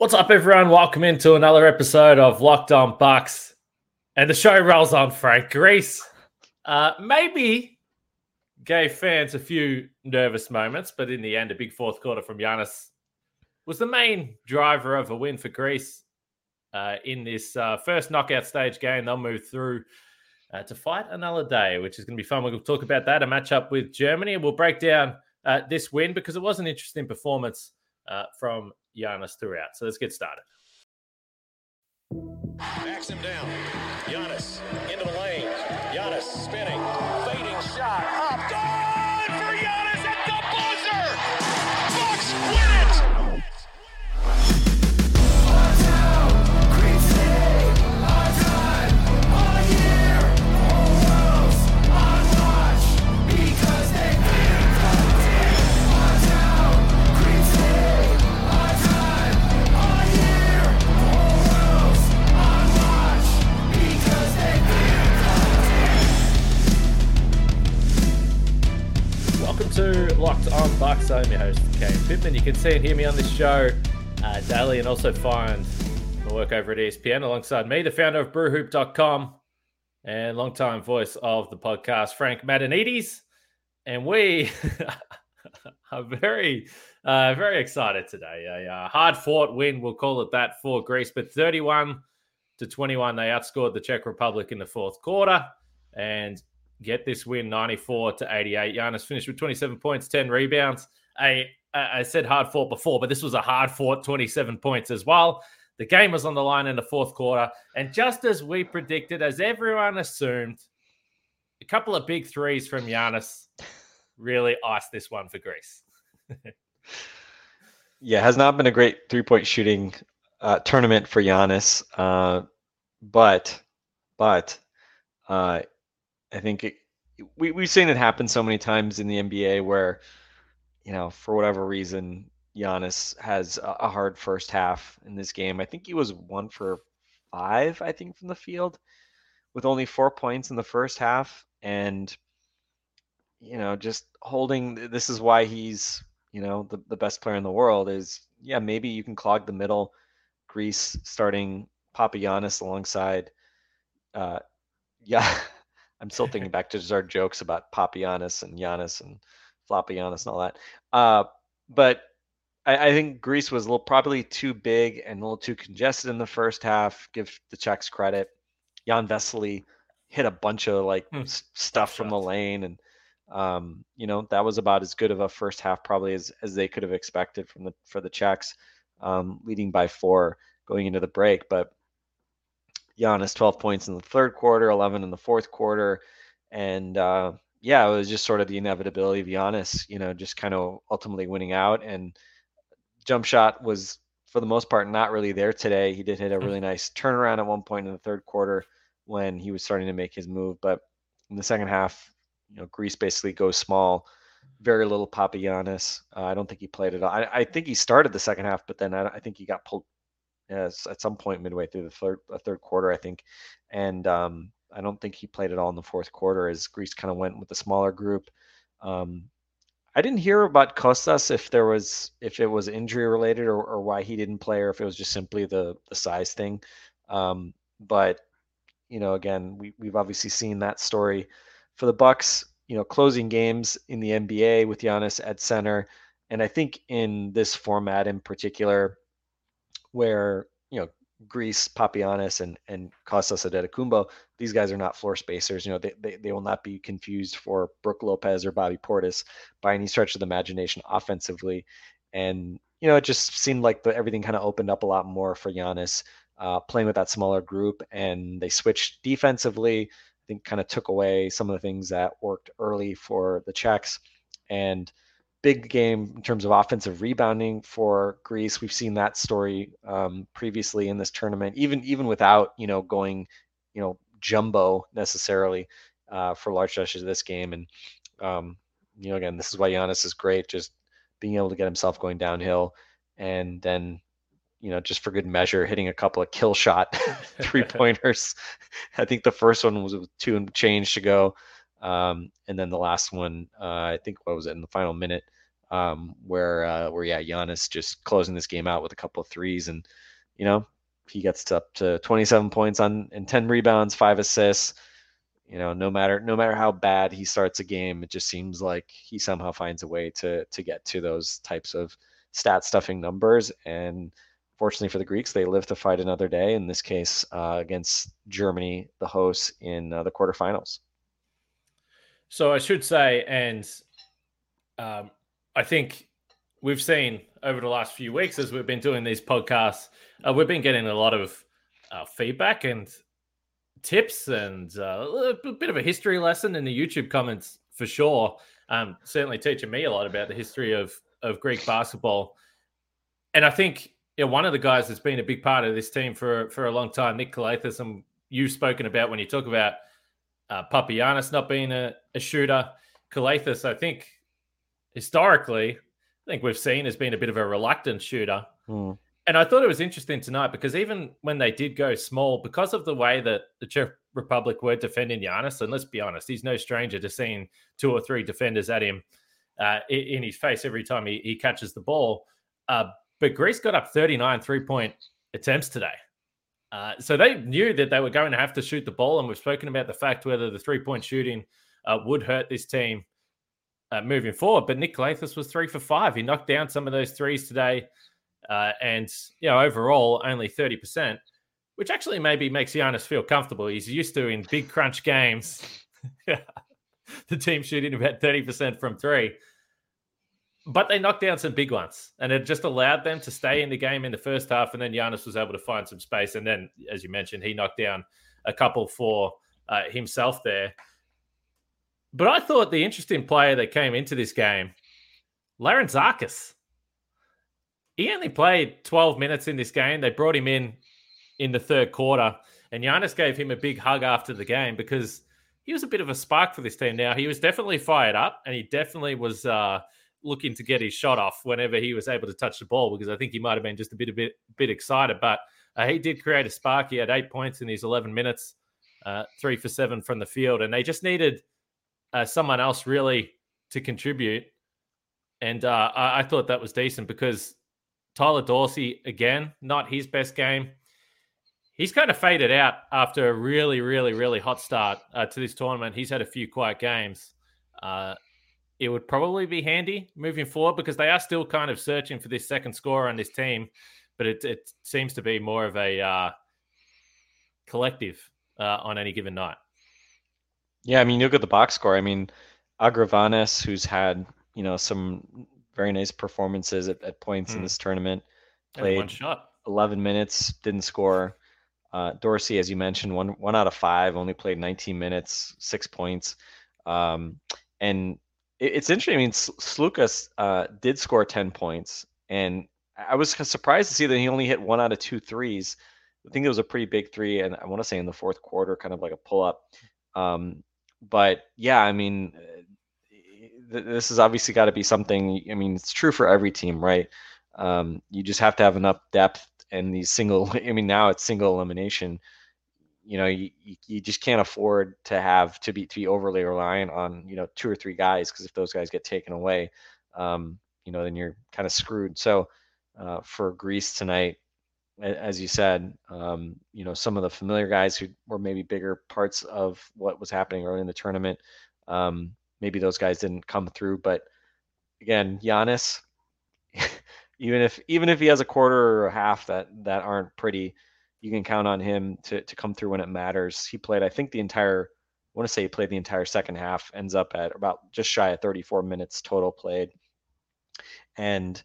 What's up, everyone? Welcome into another episode of Locked on Bucks. And the show rolls on, Frank. Greece maybe gave fans a few nervous moments, but in the end, a big fourth quarter from Giannis was the main driver of a win for Greece in this first knockout stage game. They'll move through to fight another day, which is going to be fun. We'll talk about that, a matchup with Germany. We'll break down this win because it was an interesting performance from Giannis throughout. So let's get started. Backs him down. Giannis into the lane. Giannis spinning. Fading shot. Up. Good for Giannis at the buzzer. Bucks win it. Our town, Green City. Our time, our year. All worlds on watch because they fear the team. Our town, Green City. Our time, our year. All worlds on watch because they fear the team. Welcome to Locked on Bucks. I'm your host, Kane Pittman. You can see and hear me on this show daily, and also find my work over at ESPN alongside me, the founder of Brewhoop.com and longtime voice of the podcast, Frank Madanides. And we are very excited today. A hard-fought win, we'll call it that, for Greece. But 31-21, they outscored the Czech Republic in the fourth quarter and get this win, 94-88. Giannis finished with 27 points, 10 rebounds. I said hard-fought before, but this was a hard-fought 27 points as well. The game was on the line in the fourth quarter. And just as we predicted, as everyone assumed, a couple of big threes from Giannis really iced this one for Greece. Yeah, has not been a great three-point shooting tournament for Giannis. But I think we've seen it happen so many times in the NBA where, you know, for whatever reason, Giannis has a hard first half in this game. I think he was 1 for 5, I think, from the field with only 4 points in the first half. And, you know, just holding, this is why he's, you know, the best player in the world is, yeah, maybe you can clog the middle. Greece starting Papa Giannis alongside, I'm still thinking back to just our jokes about Papa Giannis and Floppy Giannis and all that. But I think Greece was a little probably too big and a little too congested in the first half. Give the Czechs credit. Jan Vesely hit a bunch of stuff from the lane. And, you know, that was about as good of a first half probably as they could have expected for the Czechs, leading by 4 going into the break. But Giannis, 12 points in the third quarter, 11 in the fourth quarter. And, it was just sort of the inevitability of Giannis, you know, just kind of ultimately winning out. And jump shot was, for the most part, not really there today. He did hit a really nice turnaround at one point in the third quarter when he was starting to make his move. But in the second half, you know, Greece basically goes small, very little Papa Giannis. I don't think he played at all. I think he started the second half, but then I think he got pulled at some point midway through the third quarter, I think. And, I don't think he played at all in the fourth quarter as Greece kind of went with a smaller group. I didn't hear about Kostas if it was injury related or why he didn't play, or if it was just simply the size thing. But, you know, again, we've obviously seen that story for the Bucks, you know, closing games in the NBA with Giannis at center. And I think in this format in particular, where, you know, Greece, Papa Giannis, and Kostas Antetokounmpo, these guys are not floor spacers. You know, they will not be confused for Brook Lopez or Bobby Portis by any stretch of the imagination offensively. And, you know, it just seemed like everything kind of opened up a lot more for Giannis playing with that smaller group. And they switched defensively, I think kind of took away some of the things that worked early for the Czechs. And big game in terms of offensive rebounding for Greece. We've seen that story previously in this tournament, even without, you know, going, you know, jumbo necessarily for large stretches of this game. And, you know, again, this is why Giannis is great, just being able to get himself going downhill. And then, you know, just for good measure, hitting a couple of kill shot 3-pointers. I think the first one was with 2 and change to go. And then the last one, I think, what was it, in the final minute, where Giannis just closing this game out with a couple of threes, and you know, he gets up to 27 points and 10 rebounds, 5 assists. You know, no matter how bad he starts a game, it just seems like he somehow finds a way to get to those types of stat stuffing numbers. And fortunately for the Greeks, they live to fight another day, in this case against Germany, the hosts, in the quarterfinals. So I should say, and I think we've seen over the last few weeks as we've been doing these podcasts, we've been getting a lot of feedback and tips and a bit of a history lesson in the YouTube comments for sure. Certainly teaching me a lot about the history of Greek basketball. And I think, you know, one of the guys that's been a big part of this team for a long time, Nick Calathes, and you've spoken about when you talk about Papa Giannis not being a shooter. Calathes, I think, historically, I think we've seen as being a bit of a reluctant shooter. Mm. And I thought it was interesting tonight because even when they did go small, because of the way that the Czech Republic were defending Giannis, and let's be honest, he's no stranger to seeing 2 or 3 defenders at him in his face every time he catches the ball. But Greece got up 39 three-point attempts today. So they knew that they were going to have to shoot the ball, and we've spoken about the fact whether the three-point shooting would hurt this team moving forward. But Nick Calathes was 3 for 5. He knocked down some of those threes today. And, you know, overall, only 30%, which actually maybe makes Giannis feel comfortable. He's used to, in big crunch games, the team shooting about 30% from three. But they knocked down some big ones, and it just allowed them to stay in the game in the first half. And then Giannis was able to find some space. And then, as you mentioned, he knocked down a couple for himself there. But I thought the interesting player that came into this game, Larenzakis. He only played 12 minutes in this game. They brought him in the third quarter, and Giannis gave him a big hug after the game because he was a bit of a spark for this team now. He was definitely fired up, and he definitely was looking to get his shot off whenever he was able to touch the ball, because I think he might have been just a bit excited. But he did create a spark. He had 8 points in his 11 minutes, 3 for 7 from the field, and they just needed someone else really to contribute. And I thought that was decent because Tyler Dorsey, again, not his best game. He's kind of faded out after a really, really, really hot start to this tournament. He's had a few quiet games. It would probably be handy moving forward because they are still kind of searching for this second scorer on this team, but it seems to be more of a collective on any given night. Yeah, I mean, you look at the box score. I mean, Agravanas, who's had, you know, some very nice performances at points in this tournament, played one shot. 11 minutes, didn't score. Dorsey, as you mentioned, one out of 5, only played 19 minutes, 6 points. And it's interesting. I mean, Slukas did score 10 points, and I was surprised to see that he only hit 1 out of 2 threes. I think it was a pretty big three, and I want to say in the fourth quarter, kind of like a pull-up. But yeah, I mean, this has obviously got to be something. I mean, it's true for every team, right? You just have to have enough depth, and these single, I mean, now it's single elimination. You know, you just can't afford to have to be overly reliant on, you know, 2 or 3 guys, because if those guys get taken away, you know, then you're kind of screwed. So for Greece tonight, as you said, you know, some of the familiar guys who were maybe bigger parts of what was happening early in the tournament, maybe those guys didn't come through. But again, Giannis, even if he has a quarter or a half that aren't pretty, you can count on him to come through when it matters. He played, I think, he played the entire second half, ends up at about just shy of 34 minutes total played. And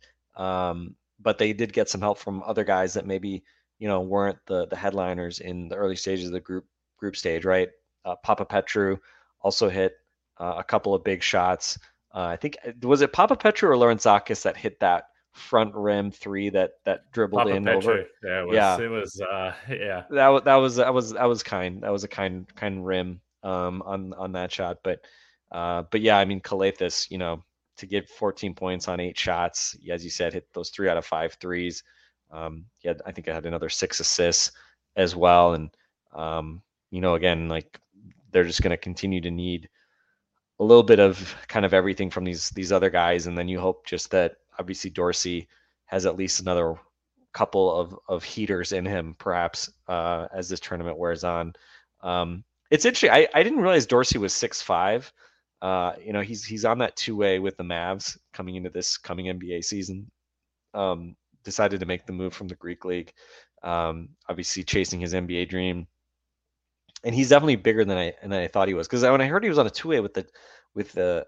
but they did get some help from other guys that maybe, you know, weren't the headliners in the early stages of the group stage, right? Papa Petru also hit a couple of big shots. I think, was it Papa Petru or Larenzakis that hit that front rim three that dribbled Papa in Petru. Over? Yeah, it was. That was kind. That was a kind rim on that shot. But yeah, I mean, Calathes, you know, to get 14 points on 8 shots, as you said, hit those 3 out of 5 threes. I had another 6 assists as well. And you know, again, like, they're just going to continue to need a little bit of kind of everything from these other guys. And then you hope just that obviously Dorsey has at least another couple of heaters in him, perhaps, as this tournament wears on. It's interesting. I didn't realize Dorsey was 6'5". He's on that two-way with the Mavs coming into this coming NBA season. Decided to make the move from the Greek League, obviously chasing his NBA dream. And he's definitely bigger than I thought he was. Because when I heard he was on a two-way with the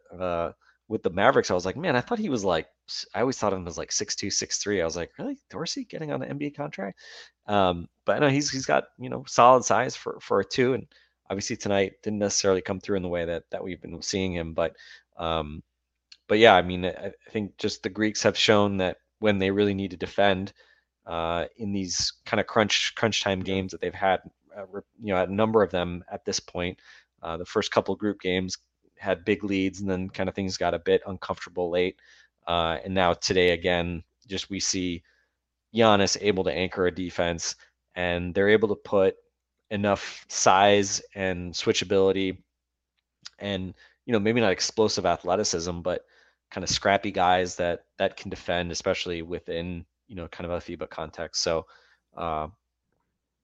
Mavericks, I was like, man, I thought he was like, I always thought of him as like 6'2", 6'3". I was like, really? Dorsey getting on an NBA contract? But I know he's got, solid size for a two. And obviously tonight didn't necessarily come through in the way that we've been seeing him. But yeah, I mean, I think just the Greeks have shown that when they really need to defend in these kind of crunch time games that they've had, a number of them at this point, the first couple of group games had big leads and then kind of things got a bit uncomfortable late. And now today, again, just we see Giannis able to anchor a defense, and they're able to put enough size and switchability and, maybe not explosive athleticism, but kind of scrappy guys that can defend, especially within, kind of a FIBA context. So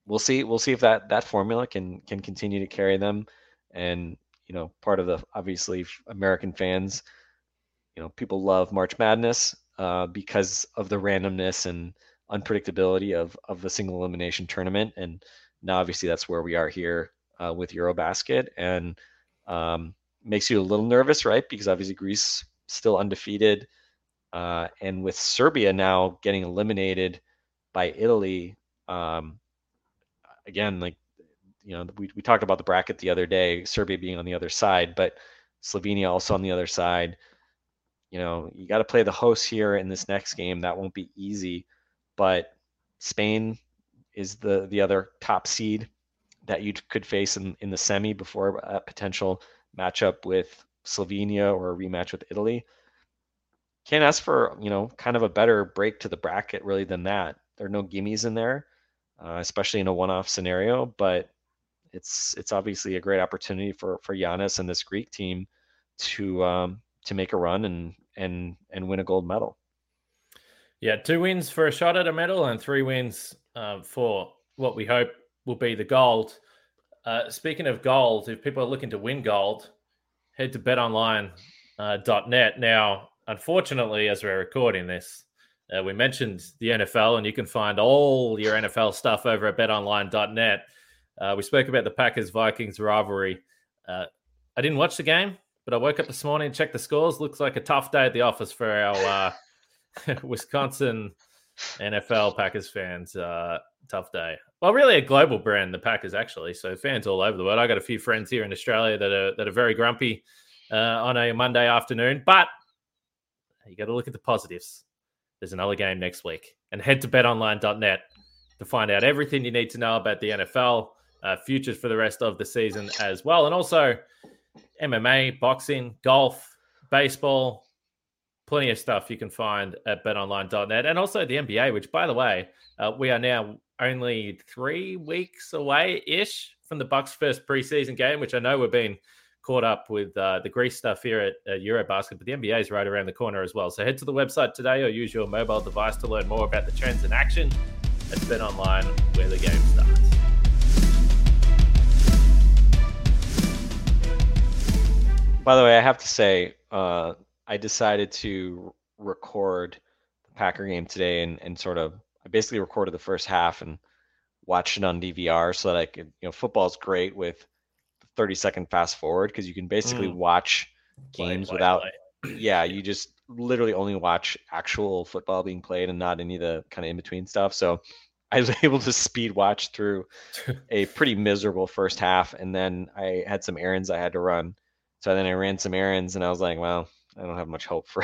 we'll see if that formula can continue to carry them. And, part of the, obviously, American fans, people love March Madness because of the randomness and unpredictability of the single elimination tournament. And now, obviously, that's where we are here with Eurobasket, and makes you a little nervous, right? Because obviously Greece still undefeated, and with Serbia now getting eliminated by Italy, again, like, we talked about the bracket the other day, Serbia being on the other side, but Slovenia also on the other side. You got to play the hosts here in this next game. That won't be easy, but Spain is the other top seed that you could face in the semi before a potential matchup with Slovenia or a rematch with Italy. Can't ask for, kind of a better break to the bracket really than that. There are no gimmies in there, especially in a one-off scenario, but it's obviously a great opportunity for Giannis and this Greek team to make a run and win a gold medal. Yeah, 2 wins for a shot at a medal and 3 wins for what we hope will be the gold. Speaking of gold, if people are looking to win gold, head to BetOnline.net. Now, unfortunately, as we're recording this, we mentioned the NFL, and you can find all your NFL stuff over at BetOnline.net. We spoke about the Packers-Vikings rivalry. I didn't watch the game, but I woke up this morning and checked the scores. Looks like a tough day at the office for our Wisconsin NFL Packers fans. Tough day. Well, really a global brand, the Packers, actually. So fans all over the world. I got a few friends here in Australia that are very grumpy on a Monday afternoon. But you got to look at the positives. There's another game next week. And head to betonline.net to find out everything you need to know about the NFL, futures for the rest of the season as well. And also MMA, boxing, golf, baseball, plenty of stuff you can find at betonline.net. And also the NBA, which, by the way, we are now only 3 weeks away-ish from the Bucks' first preseason game, which I know we're being caught up with the Greece stuff here at Eurobasket, but the NBA is right around the corner as well. So head to the website today or use your mobile device to learn more about the trends in action. It's BetOnline, where the game starts. By the way, I have to say, I decided to record the Packer game today and sort of, I basically recorded the first half and watched it on DVR so that I could, football's great with 30-second fast forward because you can basically watch games without. Yeah, you just literally only watch actual football being played and not any of the kind of in-between stuff. So I was able to speed watch through a pretty miserable first half, and then I had some errands I had to run. So then I ran some errands, and I was like, well, I don't have much hope for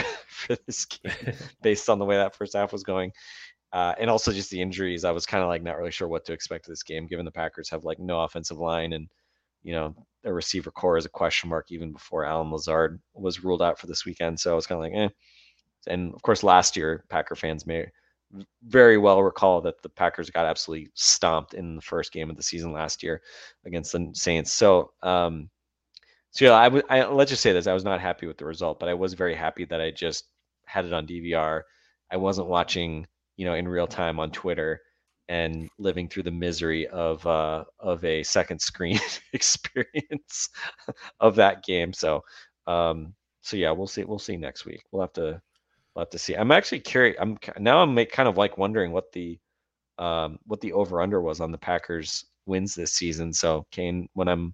this game based on the way that first half was going. And also just the injuries. I was kind of like not really sure what to expect of this game, given the Packers have like no offensive line and, their receiver core is a question mark even before Allen Lazard was ruled out for this weekend. So I was kind of like, eh. And of course, last year, Packer fans may very well recall that the Packers got absolutely stomped in the first game of the season last year against the Saints. So So let's just say this. I was not happy with the result, but I was very happy that I just had it on DVR. I wasn't watching, in real time on Twitter and living through the misery of a second screen experience of that game. So yeah, we'll see. We'll see next week. We'll have to see. I'm actually curious. I'm kind of like wondering what the over under was on the Packers wins this season. So Kane, when I'm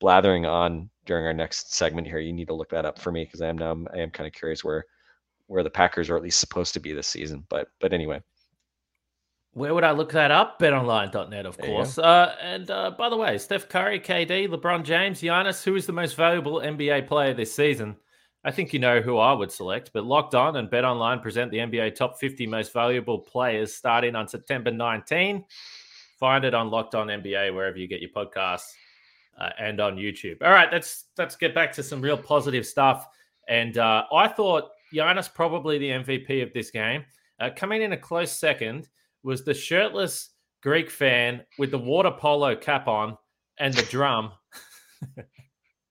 blathering on during our next segment here, you need to look that up for me, because I am kind of curious where the Packers are at least supposed to be this season. But anyway. Where would I look that up? BetOnline.net, of course. And by the way, Steph Curry, KD, LeBron James, Giannis, who is the most valuable NBA player this season? I think you know who I would select, but Locked On and BetOnline present the NBA Top 50 Most Valuable Players starting on September 19. Find it on Locked On NBA, wherever you get your podcasts, and on YouTube. All right, let's get back to some real positive stuff. And I thought Giannis probably the MVP of this game. Coming in a close second was the shirtless Greek fan with the water polo cap on and the drum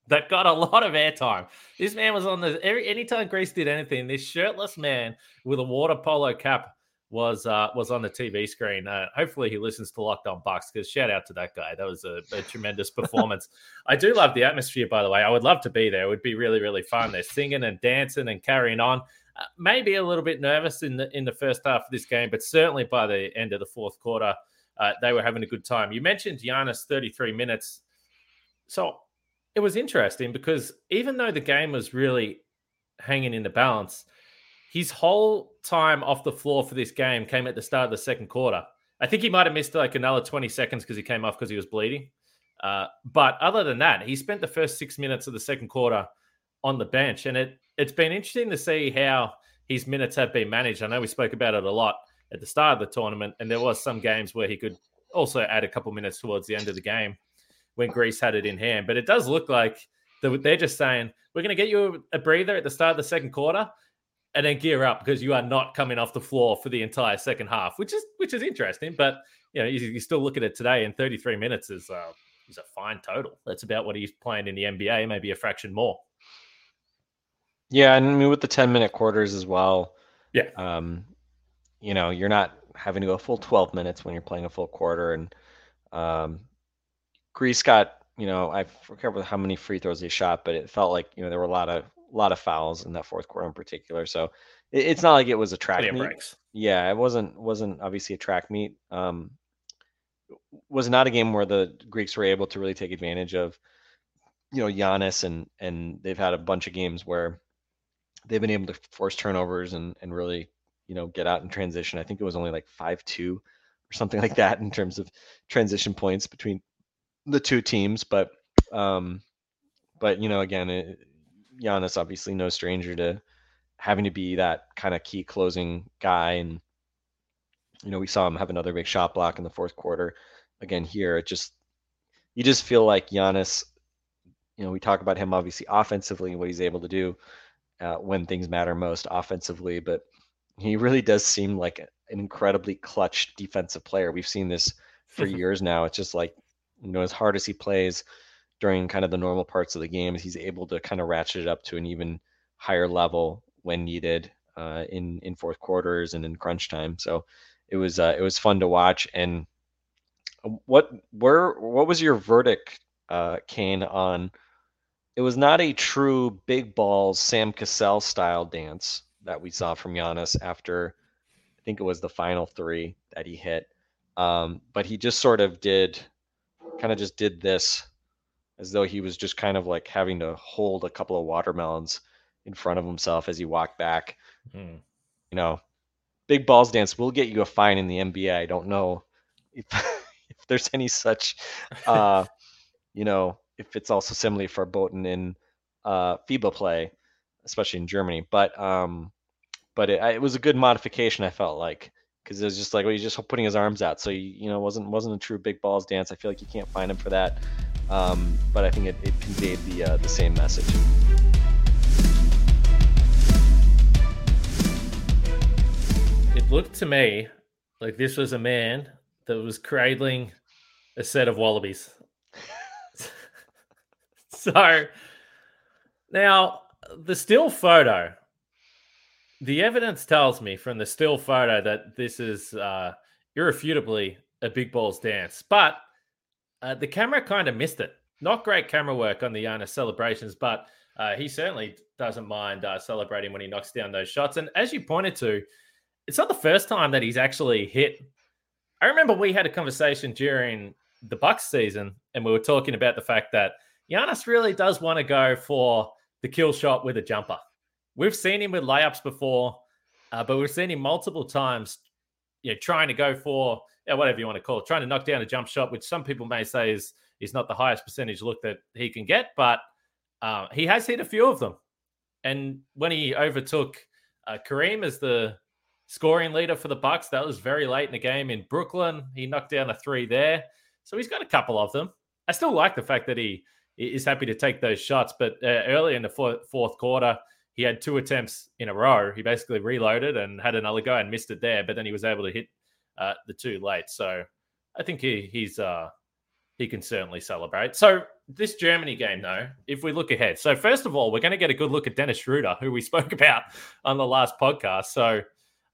that got a lot of airtime. This man was on anytime Greece did anything, this shirtless man with a water polo cap was on the TV screen. Hopefully he listens to Locked On Bucks, because shout out to that guy. That was a tremendous performance. I do love the atmosphere, by the way. I would love to be there. It would be really, really fun. They're singing and dancing and carrying on. Maybe a little bit nervous in the first half of this game, but certainly by the end of the fourth quarter, they were having a good time. You mentioned Giannis, 33 minutes. So it was interesting because even though the game was really hanging in the balance, his whole time off the floor for this game came at the start of the second quarter. I think he might have missed like another 20 seconds because he came off because he was bleeding. But other than that, he spent the first 6 minutes of the second quarter on the bench, and it's been interesting to see how his minutes have been managed. I know we spoke about it a lot at the start of the tournament, and there was some games where he could also add a couple minutes towards the end of the game when Greece had it in hand. But it does look like they're just saying, we're going to get you a breather at the start of the second quarter and then gear up, because you are not coming off the floor for the entire second half, which is interesting. But you still look at it today, and 33 minutes is a fine total. That's about what he's playing in the NBA, maybe a fraction more. Yeah, and I mean, with the 10-minute quarters as well, yeah. You're not having to go a full 12 minutes when you're playing a full quarter. And Greece got, I forget how many free throws they shot, but it felt like, there were a lot of fouls in that fourth quarter in particular. So it's not like it was a track meet. Breaks. Yeah, it wasn't obviously a track meet. Was not a game where the Greeks were able to really take advantage of, Giannis, and they've had a bunch of games where they've been able to force turnovers and really, get out in transition. I think it was only like 5-2 or something like that in terms of transition points between the two teams. But again, Giannis obviously no stranger to having to be that kind of key closing guy. And, we saw him have another big shot block in the fourth quarter. Again, here, you just feel like Giannis, we talk about him obviously offensively and what he's able to do when things matter most offensively, but he really does seem like an incredibly clutch defensive player. We've seen this for years now. It's just like, as hard as he plays during kind of the normal parts of the game, he's able to kind of ratchet it up to an even higher level when needed in fourth quarters and in crunch time. So it was fun to watch. And what was your verdict, Kane, on it was not a true big balls Sam Cassell style dance that we saw from Giannis after, I think it was the final three that he hit. But he just sort of did this as though he was just kind of like having to hold a couple of watermelons in front of himself as he walked back. Mm. Big balls dance will get you a fine in the NBA. I don't know if there's any such, if it's also similarly verboten in FIBA play, especially in Germany, but it was a good modification, I felt like, because it was just like, well, he's just putting his arms out, so wasn't a true big balls dance. I feel like you can't find him for that, but I think it conveyed the same message. It looked to me like this was a man that was cradling a set of wallabies. So Now, the still photo, the evidence tells me from the still photo that this is irrefutably a big balls dance, but the camera kind of missed it. Not great camera work on the Giannis celebrations, but he certainly doesn't mind celebrating when he knocks down those shots. And as you pointed to, it's not the first time that he's actually hit. I remember we had a conversation during the Bucks season, and we were talking about the fact that Giannis really does want to go for the kill shot with a jumper. We've seen him with layups before, but we've seen him multiple times, trying to go for whatever you want to call it, trying to knock down a jump shot, which some people may say is not the highest percentage look that he can get, but he has hit a few of them. And when he overtook Kareem as the scoring leader for the Bucks, that was very late in the game in Brooklyn. He knocked down a three there. So he's got a couple of them. I still like the fact that he is happy to take those shots, but early in the fourth quarter, he had two attempts in a row. He basically reloaded and had another go and missed it there, but then he was able to hit the two late. So I think he can certainly celebrate. So this Germany game, though, if we look ahead. So first of all, we're going to get a good look at Dennis Schröder, who we spoke about on the last podcast. So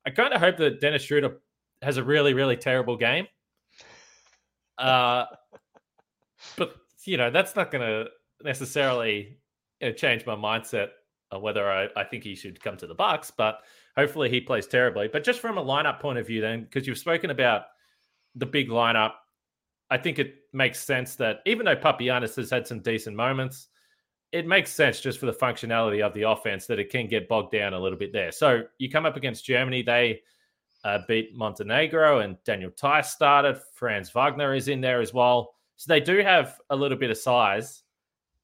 I kind of hope that Dennis Schröder has a really, really terrible game. But, that's not going to necessarily change my mindset of whether I think he should come to the Bucks, but hopefully he plays terribly. But just from a lineup point of view then, because you've spoken about the big lineup, I think it makes sense that even though Papa Giannis has had some decent moments, it makes sense just for the functionality of the offense that it can get bogged down a little bit there. So you come up against Germany. They beat Montenegro, and Daniel Tice started. Franz Wagner is in there as well. So they do have a little bit of size.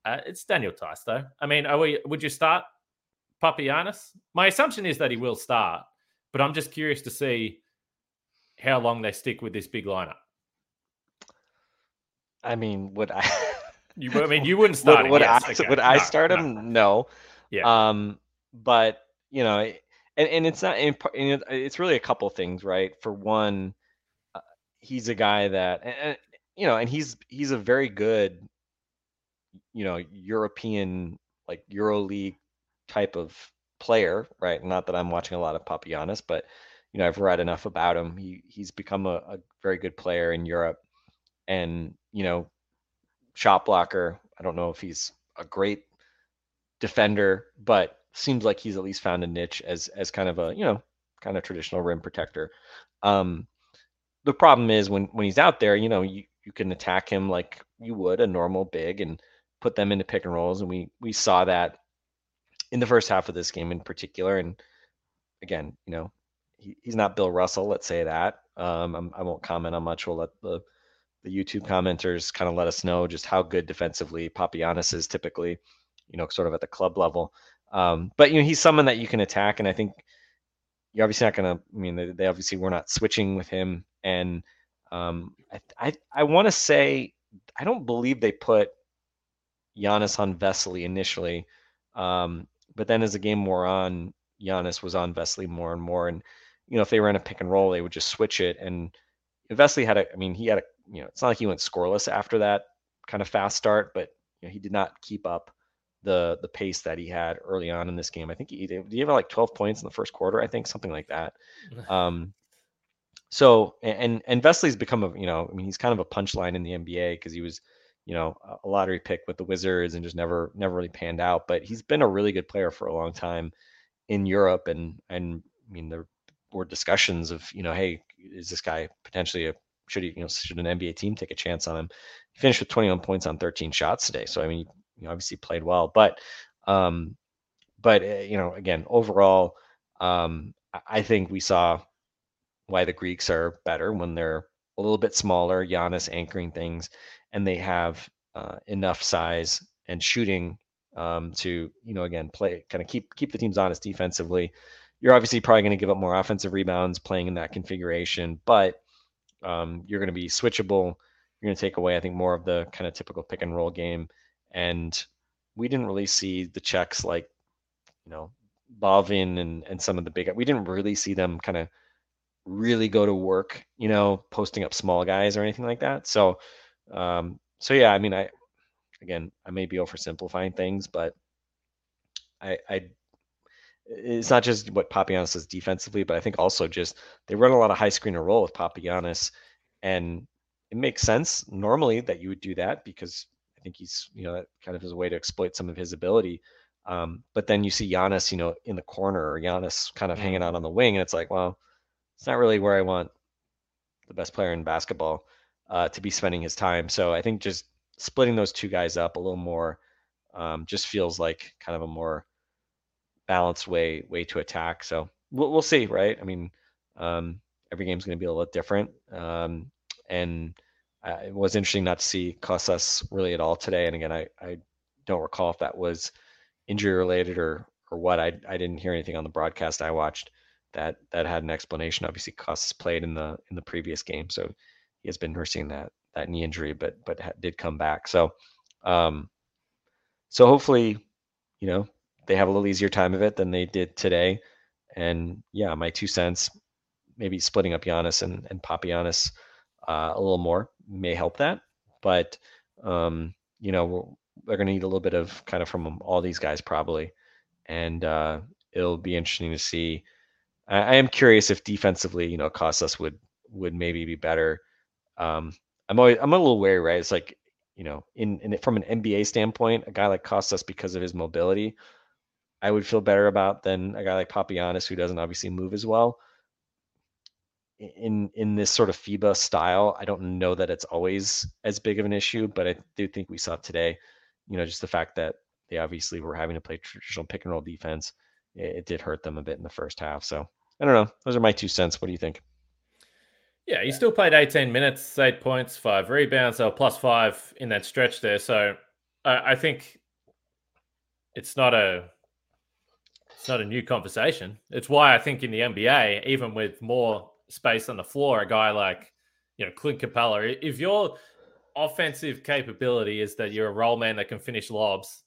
It's Daniel Tice, though. I mean, would you start Papa Giannis? My assumption is that he will start, but I'm just curious to see how long they stick with this big lineup. I mean, would I? You wouldn't start him. Would I start him? No. Yeah. But and it's not. It's really a couple things, right? For one, he's a guy that, and he's a very good, European, like EuroLeague type of player, right? Not that I'm watching a lot of Papa Giannis, but I've read enough about him. He's become a very good player in Europe. And, shot blocker. I don't know if he's a great defender, but seems like he's at least found a niche as kind of a, kind of traditional rim protector. The problem is when he's out there, you can attack him like you would a normal big and put them into pick and rolls. And we saw that in the first half of this game in particular. And again, he's not Bill Russell. Let's say that. I won't comment on much. We'll let the YouTube commenters kind of let us know just how good defensively Papa Giannis is typically, sort of at the club level. But, he's someone that you can attack. And I think you're obviously not going to, they obviously were not switching with him. And I want to say, I don't believe they put Giannis on Vesely initially. But then as the game wore on, Giannis was on Vesely more and more. And, if they were in a pick and roll, they would just switch it. And Vesely had a it's not like he went scoreless after that kind of fast start, but he did not keep up the pace that he had early on in this game. I think he had like 12 points in the first quarter, I think, something like that. So, and Vesely's become he's kind of a punchline in the NBA because he was, a lottery pick with the Wizards and just never really panned out, but he's been a really good player for a long time in Europe. And there were discussions of, hey, is this guy potentially should an NBA team take a chance on him? He finished with 21 points on 13 shots today. So, obviously played well, but again, overall, I think we saw why the Greeks are better when they're a little bit smaller, Giannis anchoring things, and they have enough size and shooting to, again, play, kind of keep the teams honest defensively. You're obviously probably going to give up more offensive rebounds playing in that configuration, but you're going to be switchable. You're going to take away, I think, more of the kind of typical pick and roll game. And we didn't really see the Czechs like, Balvin and some of the big, we didn't really see them kind of really go to work, posting up small guys or anything like that. So, I may be oversimplifying things, but It's not just what Papa Giannis does defensively, but I think also just they run a lot of high screen and roll with Papa Giannis, and it makes sense normally that you would do that because I think he's, you know, that kind of is a way to exploit some of his ability. But then you see Giannis, you know, in the corner, or Giannis kind of hanging out on the wing, and it's like, well, it's not really where I want the best player in basketball to be spending his time. So I think just splitting those two guys up a little more just feels like kind of a more balanced way to attack. So we'll see, right? I mean, every game's going to be a little different. And it was interesting not to see Kostas really at all today. And again, I don't recall if that was injury related or what. I didn't hear anything on the broadcast I watched that had an explanation. Obviously Kostas played in the previous game, so he has been nursing that knee injury, but did come back. So, so hopefully, you know, they have a little easier time of it than they did today. And yeah, my 2 cents, maybe splitting up Giannis and Papa Giannis a little more may help that. But, you know, they're going to need a little bit of kind of from all these guys probably. And it'll be interesting to see. I am curious if defensively, you know, Kostas would maybe be better. I'm a little wary, right? It's like, you know, in from an NBA standpoint, a guy like Kostas, because of his mobility, I would feel better about than a guy like Papa Giannis, who doesn't obviously move as well. In this sort of FIBA style, I don't know that it's always as big of an issue, but I do think we saw today, you know, just the fact that they obviously were having to play traditional pick and roll defense. It did hurt them a bit in the first half. So I don't know. Those are my 2 cents. What do you think? Yeah, he still played 18 minutes, 8 points, 5 rebounds, +5 in that stretch there. So I think it's not a new conversation. It's why I think in the NBA, even with more space on the floor, a guy like, you know, Clint Capella, if your offensive capability is that you're a roll man that can finish lobs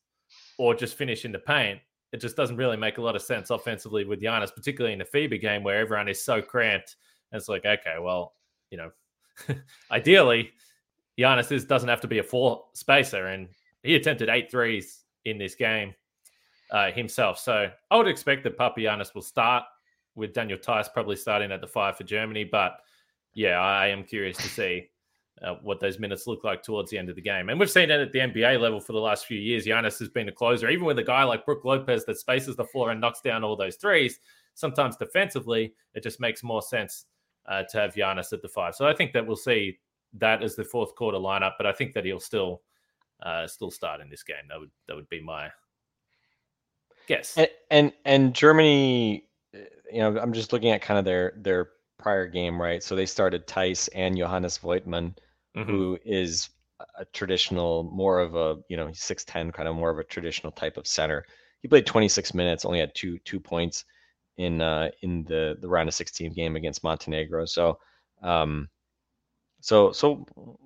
or just finish in the paint, it just doesn't really make a lot of sense offensively with Giannis, particularly in the FIBA game where everyone is so cramped. And it's like, okay, well, you know, ideally, Giannis doesn't have to be a four spacer, and he attempted 8 threes in this game himself. So I would expect that Papa Giannis will start, with Daniel Tice probably starting at the 5 for Germany. But yeah, I am curious to see what those minutes look like towards the end of the game. And we've seen it at the NBA level for the last few years. Giannis has been a closer, even with a guy like Brook Lopez that spaces the floor and knocks down all those threes. Sometimes defensively, it just makes more sense to have Giannis at the 5. So I think that we'll see that as the fourth quarter lineup, but I think that he'll still start in this game. That would be my guess. And Germany, you know, I'm just looking at kind of their prior game, right? So they started Tice and Johannes Voigtman, who is a traditional, more of a, you know, 6'10", kind of more of a traditional type of center. He played 26 minutes, only had two points in the round of 16 game against Montenegro. So, so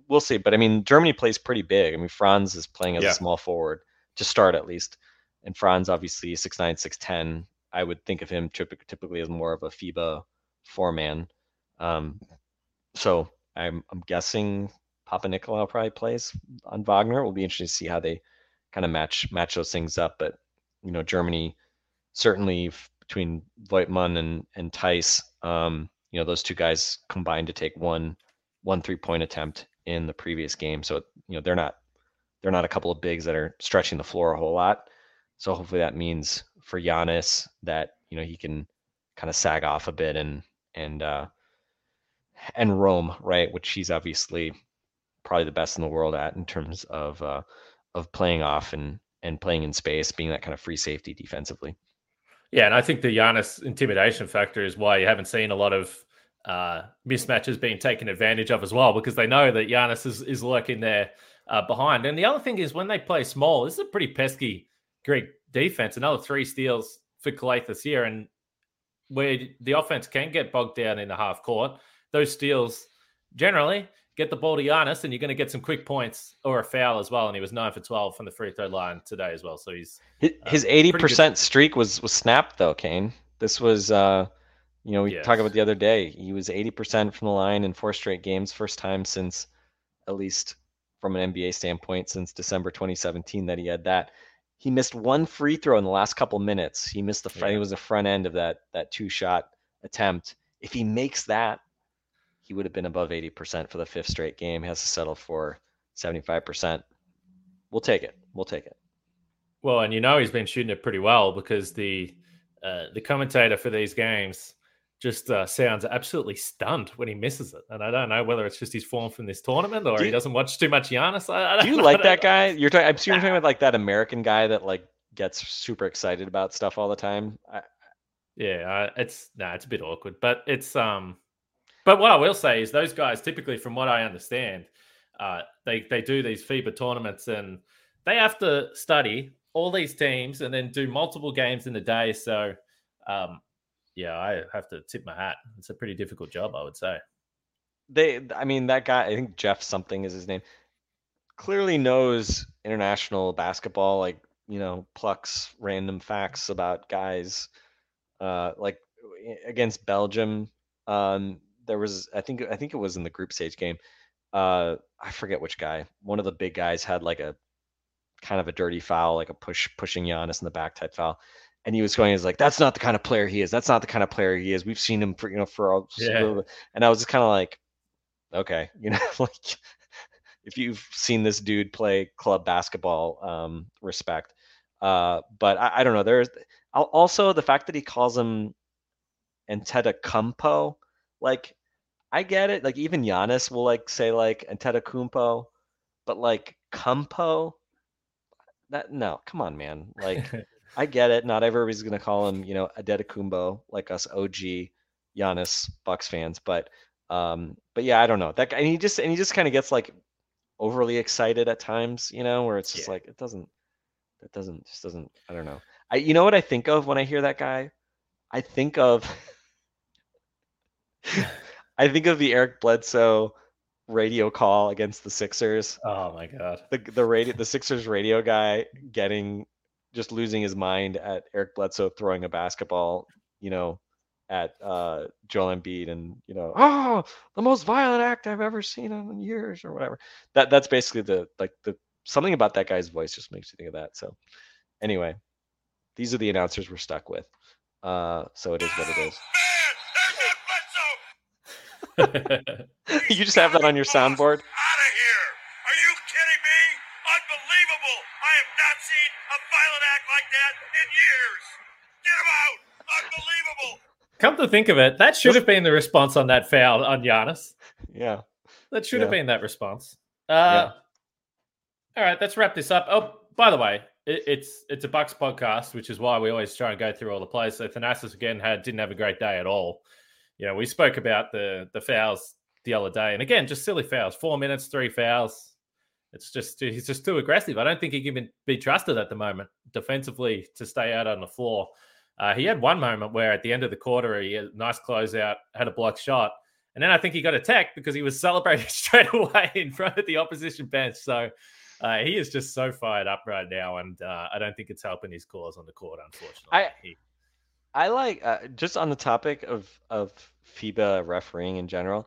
we'll see, but I mean, Germany plays pretty big. I mean, Franz is playing as a small forward to start at least. And Franz obviously 6'9", 6'10". I would think of him typically as more of a FIBA 4-man. So I'm guessing Papanicolaou probably plays on Wagner. It will be interesting to see how they kind of match those things up. But, you know, Germany certainly between Voigtman and Tice, you know, those two guys combined to take one 3-point attempt in the previous game. So, you know, they're not a couple of bigs that are stretching the floor a whole lot. So hopefully that means for Giannis that, you know, he can kind of sag off a bit and roam, right? Which he's obviously probably the best in the world at in terms of playing off and playing in space, being that kind of free safety defensively. Yeah, and I think the Giannis intimidation factor is why you haven't seen a lot of mismatches being taken advantage of as well, because they know that Giannis is lurking there behind. And the other thing is when they play small, this is a pretty pesky Greek defense. Another 3 steals for Calathes here, and where the offense can get bogged down in the half court, those steals generally get the ball to Giannis, and you're going to get some quick points or a foul as well. And he was 9 for 12 from the free throw line today as well. So his 80% streak was snapped though, Kane. This was, you know, we talked about the other day. He was 80% from the line in 4 straight games, first time since, at least from an NBA standpoint, since December 2017 that he had that. He missed one free throw in the last couple minutes. He missed it was the front end of that two-shot attempt. If he makes that, he would have been above 80% for the fifth straight game. He has to settle for 75%. We'll take it. Well, and he's been shooting it pretty well because the commentator for these games just sounds absolutely stunned when he misses it. And I don't know whether it's just his form from this tournament or he doesn't watch too much Giannis. Do you like that guy? I'm assuming you're talking about like that American guy that like gets super excited about stuff all the time. It's a bit awkward, but it's but what I will say is those guys typically, from what I understand, they do these FIBA tournaments and they have to study all these teams and then do multiple games in the day. So, I have to tip my hat. It's a pretty difficult job, I would say. That guy, I think Jeff something is his name, clearly knows international basketball, plucks random facts about guys. Like against Belgium, there was, I think it was in the group stage game. I forget which guy, one of the big guys had like a kind of a dirty foul, like a pushing Giannis in the back type foul. And he was going, he's like, that's not the kind of player he is. That's not the kind of player he is. We've seen him for all. And I was just kind of like, okay, like if you've seen this dude play club basketball, respect. But I don't know. There's also the fact that he calls him Antetokounmpo, like I get it. Like even Giannis will like say like Antetokounmpo, but like Kumpo, come on, man. Like I get it. Not everybody's gonna call him, Antetokounmpo, like us OG Giannis Bucks fans. But yeah, I don't know. That guy, and he just kind of gets like overly excited at times, where it's just like it doesn't. I don't know. You know what I think of when I hear that guy? I think of the Eric Bledsoe radio call against the Sixers. Oh my God. The Sixers radio guy just losing his mind at Eric Bledsoe throwing a basketball, at Joel Embiid and, the most violent act I've ever seen in years or whatever. That's basically something about that guy's voice just makes you think of that. So anyway, these are the announcers we're stuck with. So it is what it is. You just have that on your soundboard. Out of here! Are you kidding me? Unbelievable! I have not seen a violent act like that in years. Get him out! Unbelievable! Come to think of it, that should have been the response on that foul on Giannis. Yeah, that should have been that response. All right, let's wrap this up. Oh, by the way, it's a Bucks podcast, which is why we always try and go through all the plays. So Thanasis again didn't have a great day at all. We spoke about the fouls the other day. And again, just silly fouls. 4 minutes, 3 fouls. It's just he's just too aggressive. I don't think he can be trusted at the moment defensively to stay out on the floor. He had one moment where at the end of the quarter, he had a nice closeout, had a blocked shot. And then I think he got attacked because he was celebrating straight away in front of the opposition bench. So he is just so fired up right now. And I don't think it's helping his cause on the court, unfortunately. I like just on the topic of FIBA refereeing in general.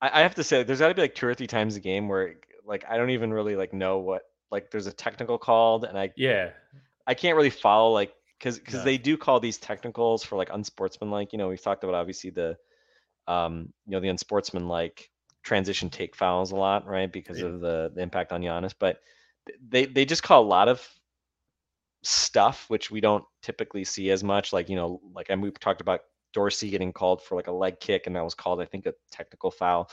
I have to say there's got to be like 2 or 3 times a game where like I don't even really like know what like there's a technical called and I can't really follow like because they do call these technicals for like unsportsmanlike. We've talked about obviously the the unsportsmanlike transition take fouls a lot, right? Because of the impact on Giannis, but they just call a lot of stuff which we don't typically see as much, like like, and we've talked about Dorsey getting called for like a leg kick and that was called I think a technical foul.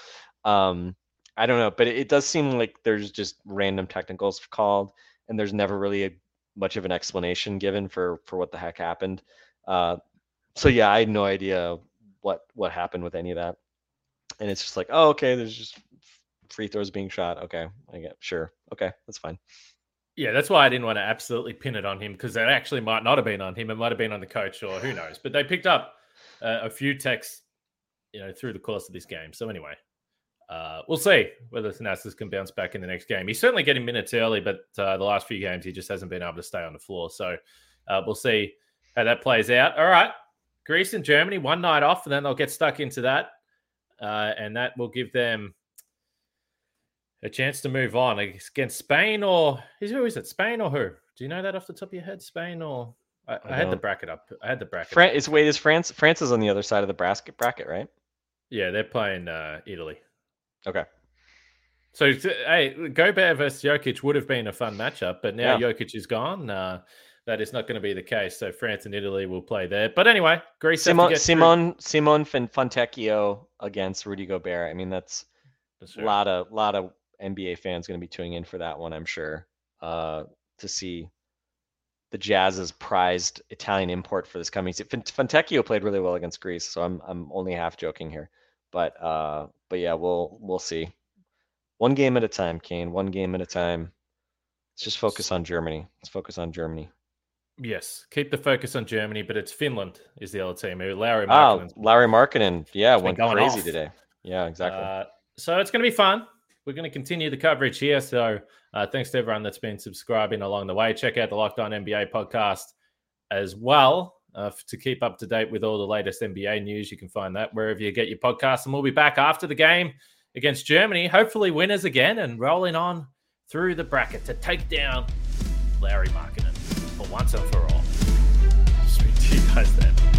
I don't know, but it does seem like there's just random technicals called and there's never really much of an explanation given for what the heck happened. So yeah, I had no idea what happened with any of that, and it's just like, oh okay, there's just free throws being shot, okay, I get, sure, okay, that's fine. Yeah, that's why I didn't want to absolutely pin it on him, because it actually might not have been on him. It might have been on the coach or who knows. But they picked up a few texts, through the course of this game. So anyway, we'll see whether Thanasis can bounce back in the next game. He's certainly getting minutes early, but the last few games he just hasn't been able to stay on the floor. So we'll see how that plays out. All right, Greece and Germany, one night off, and then they'll get stuck into that. And that will give them a chance to move on against Spain or who is it? Spain or who? Do you know that off the top of your head? Spain or I had the bracket up. I had the bracket. Is France? France is on the other side of the bracket, right? Yeah, they're playing Italy. Okay. So, hey, Gobert versus Jokic would have been a fun matchup, but now Jokic is gone. That is not going to be the case. So France and Italy will play there. But anyway, Greece. Simone Fontecchio against Rudy Gobert. I mean, that's a lot of NBA fans going to be tuning in for that one, I'm sure, to see the Jazz's prized Italian import for this coming season. Fontecchio played really well against Greece, so I'm only half joking here. But yeah, we'll see. One game at a time, Kane. One game at a time. Let's just focus on Germany. Yes, keep the focus on Germany, but it's Finland is the other team. Lauri Markkanen, went crazy today. Yeah, exactly. So it's going to be fun. We're going to continue the coverage here. So thanks to everyone that's been subscribing along the way. Check out the Locked On NBA podcast as well to keep up to date with all the latest NBA news. You can find that wherever you get your podcasts. And we'll be back after the game against Germany. Hopefully winners again and rolling on through the bracket to take down Lauri Markkanen. For once and for all. Speak to you guys then.